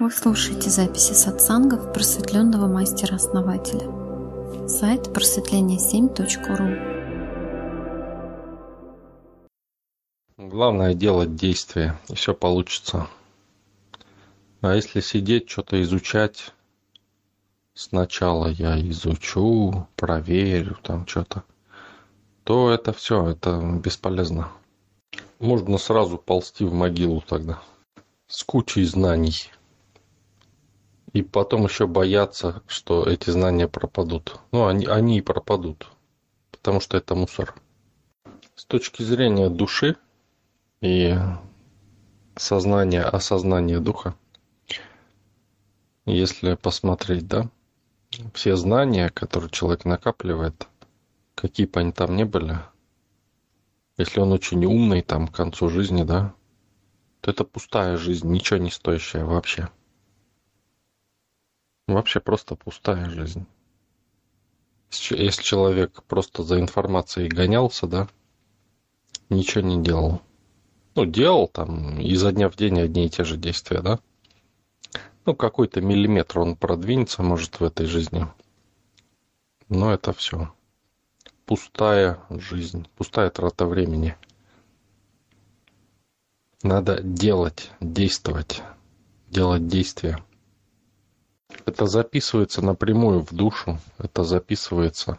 Вы слушаете записи сатсангов просветленного мастера-основателя. Сайт просветление7.ру. Главное делать действия, и все получится. А если сидеть, что-то изучать, сначала я изучу, проверю, там что-то, то это все, это бесполезно. Можно сразу ползти в могилу тогда, с кучей знаний. И потом еще боятся, что эти знания пропадут. Ну, они и пропадут, потому что это мусор. С точки зрения души и сознания, осознания духа, если посмотреть, да, все знания, которые человек накапливает, какие бы они там ни были, если он очень умный там к концу жизни, да, то это пустая жизнь, ничего не стоящая вообще. Вообще просто пустая жизнь. Если человек просто за информацией гонялся, да, ничего не делал. Ну, делал там изо дня в день одни и те же действия, да. Ну, какой-то миллиметр он продвинется, может, в этой жизни. Но это все. Пустая жизнь, пустая трата времени. Надо делать, действовать, делать действия. Это записывается напрямую в душу, это записывается.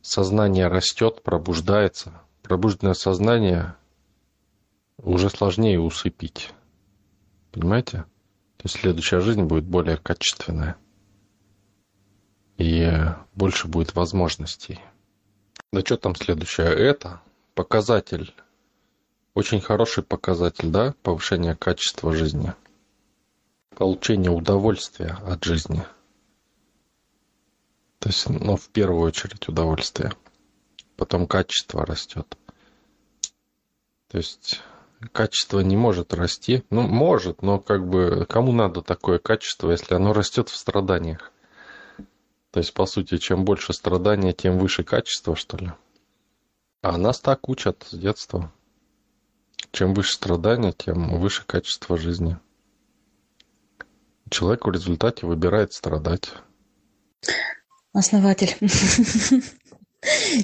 Сознание растет, пробуждается. Пробужденное сознание уже сложнее усыпить. Понимаете? То есть следующая жизнь будет более качественная. И больше будет возможностей. Да что там следующее? Это показатель. Очень хороший показатель, да? Повышение качества жизни. Получение удовольствия от жизни. То есть, ну, в первую очередь удовольствие. Потом качество растет. То есть, качество не может расти. Ну, может, но как бы кому надо такое качество, если оно растет в страданиях? То есть, по сути, чем больше страдания, тем выше качество, что ли? А нас так учат с детства. Чем выше страдания, тем выше качество жизни. Человек в результате выбирает страдать. Основатель.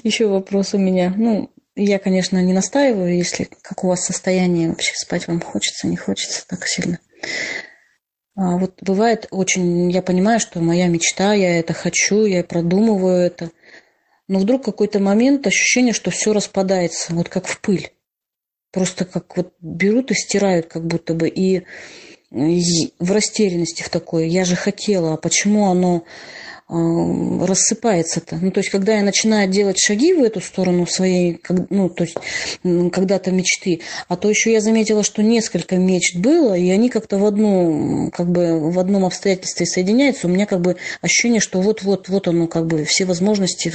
Еще вопрос у меня. Ну, я, конечно, не настаиваю, если как у вас состояние вообще спать вам хочется, не хочется так сильно. А вот бывает очень, я понимаю, что моя мечта, я это хочу, я продумываю это. Но вдруг какой-то момент ощущение, что все распадается, вот как в пыль. Просто как вот берут и стирают, как будто бы, и в растерянности в такой. Я же хотела, а почему оно рассыпается-то? Ну, то есть, когда я начинаю делать шаги в эту сторону своей, ну, то есть, когда-то мечты, а то еще я заметила, что несколько мечт было, и они как-то в одну, как бы, в одном обстоятельстве соединяются. У меня как бы ощущение, что вот оно, как бы, все возможности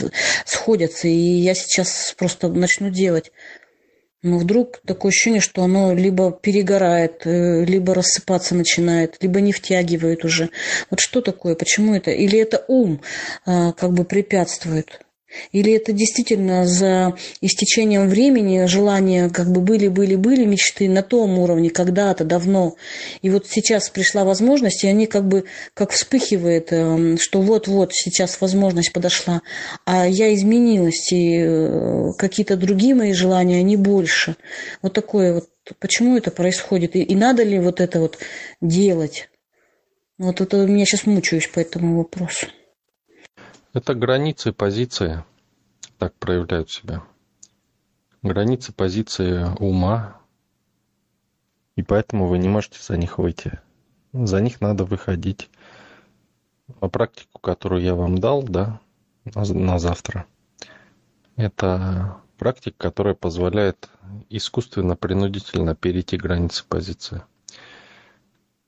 сходятся, и я сейчас просто начну делать. Но вдруг такое ощущение, что оно либо перегорает, либо рассыпаться начинает, либо не втягивает уже. Вот что такое? Почему это? Или это ум как бы препятствует? Или это действительно за истечением времени желания как бы были мечты на том уровне когда-то, давно. И вот сейчас пришла возможность, и они как бы как вспыхивает, что вот-вот сейчас возможность подошла, а я изменилась, и какие-то другие мои желания, они больше. Вот такое вот. Почему это происходит? И надо ли вот это вот делать? Вот это я сейчас мучаюсь по этому вопросу. Это границы позиции так проявляют себя. Границы позиции ума. И поэтому вы не можете за них выйти. За них надо выходить. А практику, которую я вам дал, да, на завтра, это практика, которая позволяет искусственно, принудительно перейти границы позиции.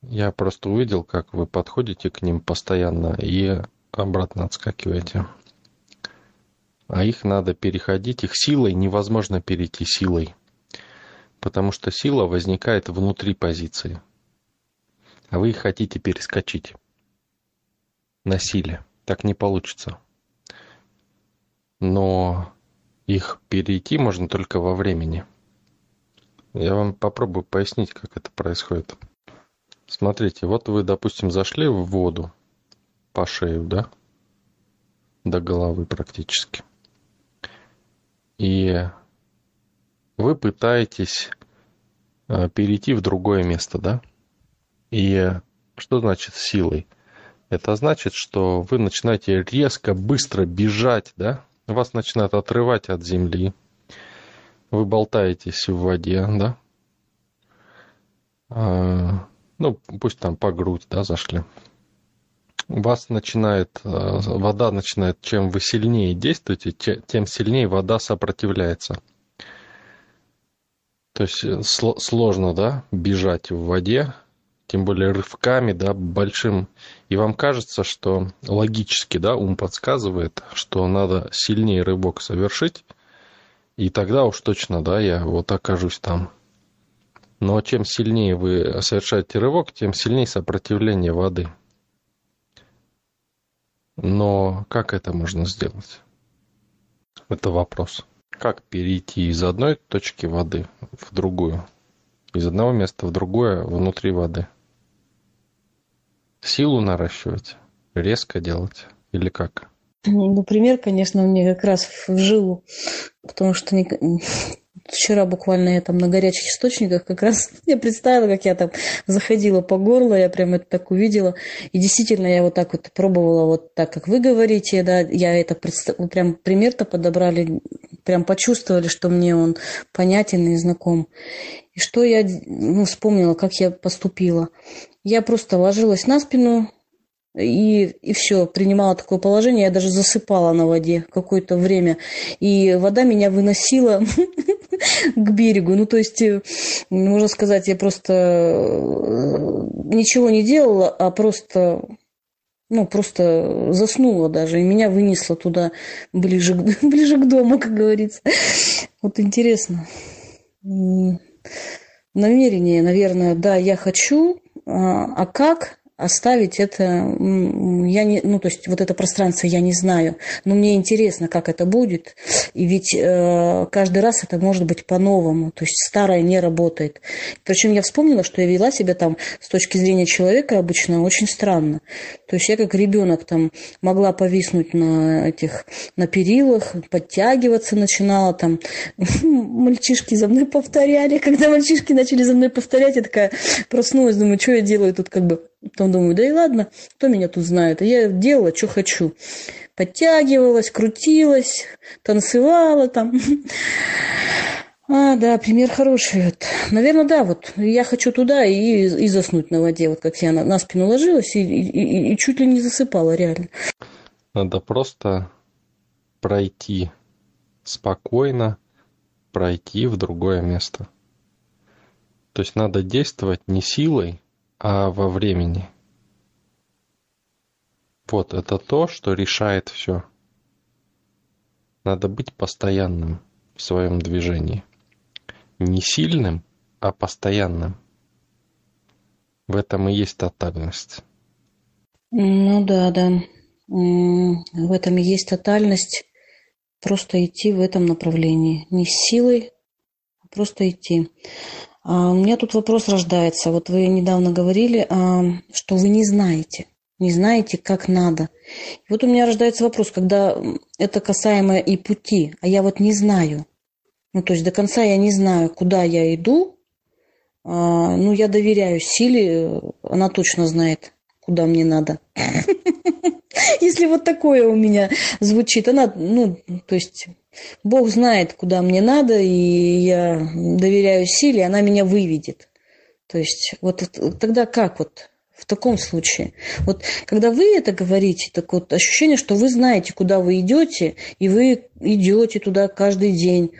Я просто увидел, как вы подходите к ним постоянно и обратно отскакиваете. А их надо переходить. Их силой невозможно перейти силой. Потому что сила возникает внутри позиции. А вы их хотите перескочить. На силе. Так не получится. Но их перейти можно только во времени. Я вам попробую пояснить, как это происходит. Смотрите, вот вы, допустим, зашли в воду по шею, да? До головы практически. И вы пытаетесь перейти в другое место, да? И что значит силой? Это значит, что вы начинаете резко, быстро бежать, да? Вас начинают отрывать от земли. Вы болтаетесь в воде, да? Ну, пусть там по грудь, да, зашли. Вас начинает, вода начинает, чем вы сильнее действуете, тем сильнее вода сопротивляется. То есть сложно, да, бежать в воде, тем более рывками, да, большим. И вам кажется, что логически, да, ум подсказывает, что надо сильнее рывок совершить, и тогда уж точно, да, я вот окажусь там. Но чем сильнее вы совершаете рывок, тем сильнее сопротивление воды. Но как это можно сделать? Это вопрос. Как перейти из одной точки воды в другую? Из одного места в другое внутри воды? Силу наращивать? Резко делать? Или как? Ну, пример, конечно, мне как раз в жилу. Потому что... Вчера буквально я там на горячих источниках как раз я представила, как я там заходила по горло, я прям это так увидела. И действительно я вот так вот пробовала, вот так, как вы говорите, да, я это прям пример-то подобрали, прям почувствовали, что мне он понятен и знаком. И что я, ну, вспомнила, как я поступила. Я просто ложилась на спину и все, принимала такое положение, я даже засыпала на воде какое-то время. И вода меня выносила... к берегу. Ну, то есть, можно сказать, я просто ничего не делала, а просто, ну, просто заснула даже. И меня вынесло туда ближе, ближе к дому, как говорится. Вот интересно. Намерение, наверное, да, я хочу, а как... Оставить это, я не, ну, то есть вот это пространство я не знаю, но мне интересно, как это будет, и ведь каждый раз это может быть по-новому, то есть старое не работает. Причем я вспомнила, что я вела себя там с точки зрения человека обычно очень странно, то есть я как ребенок там могла повиснуть на этих, на перилах, подтягиваться начинала там, мальчишки за мной повторяли, когда мальчишки начали за мной повторять, я такая проснулась, думаю, что я делаю тут как бы. Потом думаю, да и ладно, кто меня тут знает. Я делала, что хочу. Подтягивалась, крутилась, танцевала там. А, да, пример хороший. Вот. Наверное, да, вот я хочу туда и заснуть на воде. Вот как я на спину ложилась и чуть ли не засыпала, реально. Надо просто пройти спокойно, пройти в другое место. То есть надо действовать не силой, а во времени. Вот это то, что решает все. Надо быть постоянным в своем движении. Не сильным, а постоянным. В этом и есть тотальность. Ну да, да. В этом и есть тотальность. Просто идти в этом направлении. Не с силой, а просто идти. У меня тут вопрос рождается. Вот вы недавно говорили, что вы не знаете, как надо. И вот у меня рождается вопрос, когда это касаемо и пути, а я вот не знаю. Ну, то есть до конца я не знаю, куда я иду. Ну, я доверяю силе, она точно знает, куда мне надо. Если вот такое у меня звучит, она, ну, то есть... Бог знает, куда мне надо, и я доверяю силе, она меня выведет. То есть, вот тогда как вот в таком случае? Вот когда вы это говорите, так вот ощущение, что вы знаете, куда вы идете, и вы идете туда каждый день.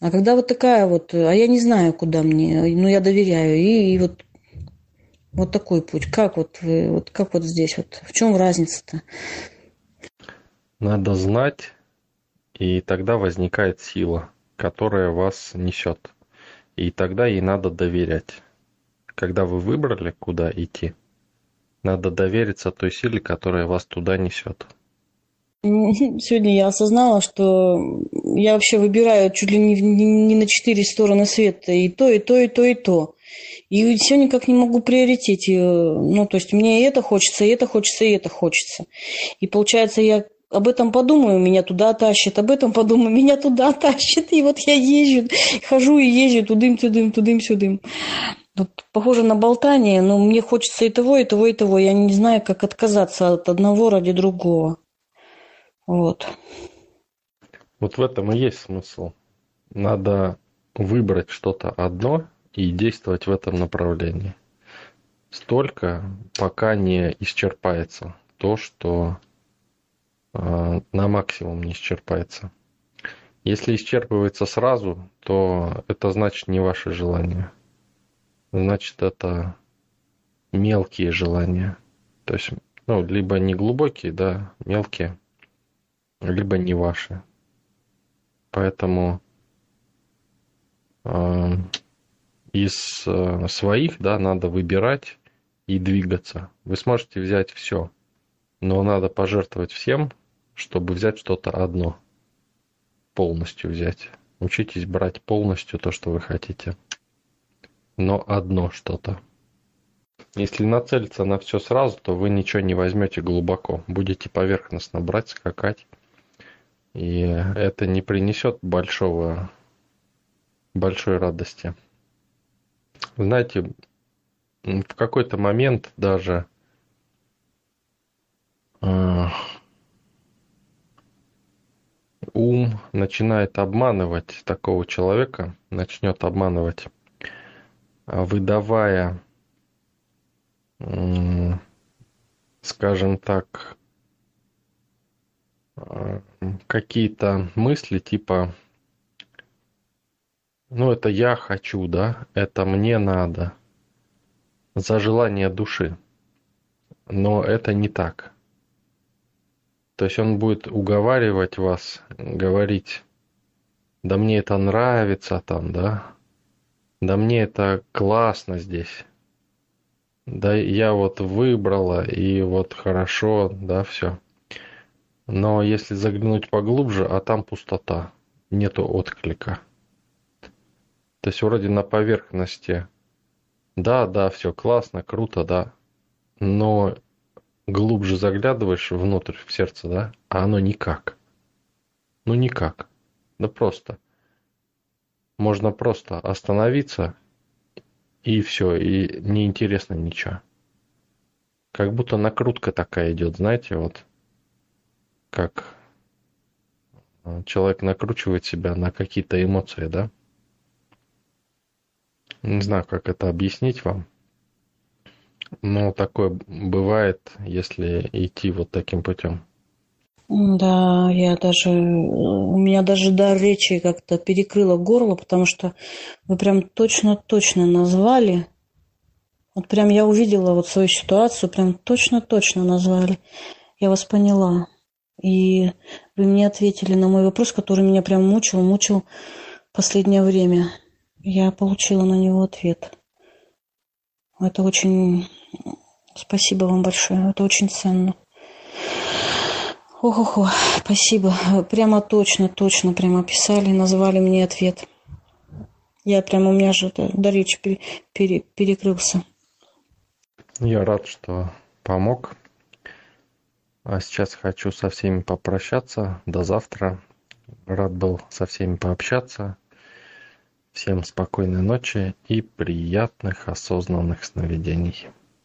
А когда вот такая вот, а я не знаю, куда мне, но я доверяю, и вот такой путь. Как вот вы, вот как вот здесь, вот в чем разница-то? Надо знать. И тогда возникает сила, которая вас несет. И тогда ей надо доверять. Когда вы выбрали, куда идти, надо довериться той силе, которая вас туда несет. Сегодня я осознала, что я вообще выбираю чуть ли не на 4 стороны света. И то, и то, и то, и то. И все никак не могу приоритетить. Ну, то есть мне это хочется, и это хочется, и это хочется. И получается, я об этом подумаю, меня туда тащит, об этом подумаю, меня туда тащит. И вот я езжу, хожу и езжу тудым-тудым, тудым-сюдым. Вот, похоже на болтание, но мне хочется и того, и того, и того. Я не знаю, как отказаться от одного ради другого. Вот. Вот в этом и есть смысл. Надо выбрать что-то одно и действовать в этом направлении. Столько, пока не исчерпается то, что на максимум не исчерпается. Если исчерпывается сразу, то это значит не ваше желание. Значит, это мелкие желания. То есть, ну, либо не глубокие, да, мелкие, либо не ваши. Поэтому из своих, да, надо выбирать и двигаться. Вы сможете взять все, но надо пожертвовать всем, чтобы взять что-то одно. Полностью взять. Учитесь брать полностью то, что вы хотите. Но одно что-то. Если нацелиться на все сразу, то вы ничего не возьмете глубоко. Будете поверхностно брать, скакать. И это не принесет большой радости. Знаете, в какой-то момент даже ум начинает обманывать такого человека, начнет обманывать, выдавая, скажем так, какие-то мысли типа, ну это я хочу, да, это мне надо, за желание души. Но это не так. То есть он будет уговаривать вас, говорить, да мне это нравится там, да, да мне это классно здесь, да я вот выбрала и вот хорошо, да, все. Но если заглянуть поглубже, а там пустота, нету отклика. То есть вроде на поверхности, да, все классно, круто, да, но глубже заглядываешь внутрь, в сердце, да, а оно никак. Ну никак, да просто. Можно просто остановиться и все, и неинтересно ничего. Как будто накрутка такая идет, знаете, вот. Как человек накручивает себя на какие-то эмоции, да? Не знаю, как это объяснить вам, но такое бывает, если идти вот таким путем. Да, у меня даже дар речи как-то перекрыло горло, потому что вы прям точно-точно назвали. Вот прям я увидела вот свою ситуацию, прям точно-точно назвали. Я вас поняла. И вы мне ответили на мой вопрос, который меня прям мучил последнее время. Я получила на него ответ. Это очень... Спасибо вам большое. Это очень ценно. Ох-ох-ох, спасибо. Прямо точно прямо описали, назвали мне ответ. Я прямо, у меня же до речи перекрылся. Я рад, что помог. А сейчас хочу со всеми попрощаться. До завтра. Рад был со всеми пообщаться. Всем спокойной ночи и приятных осознанных сновидений.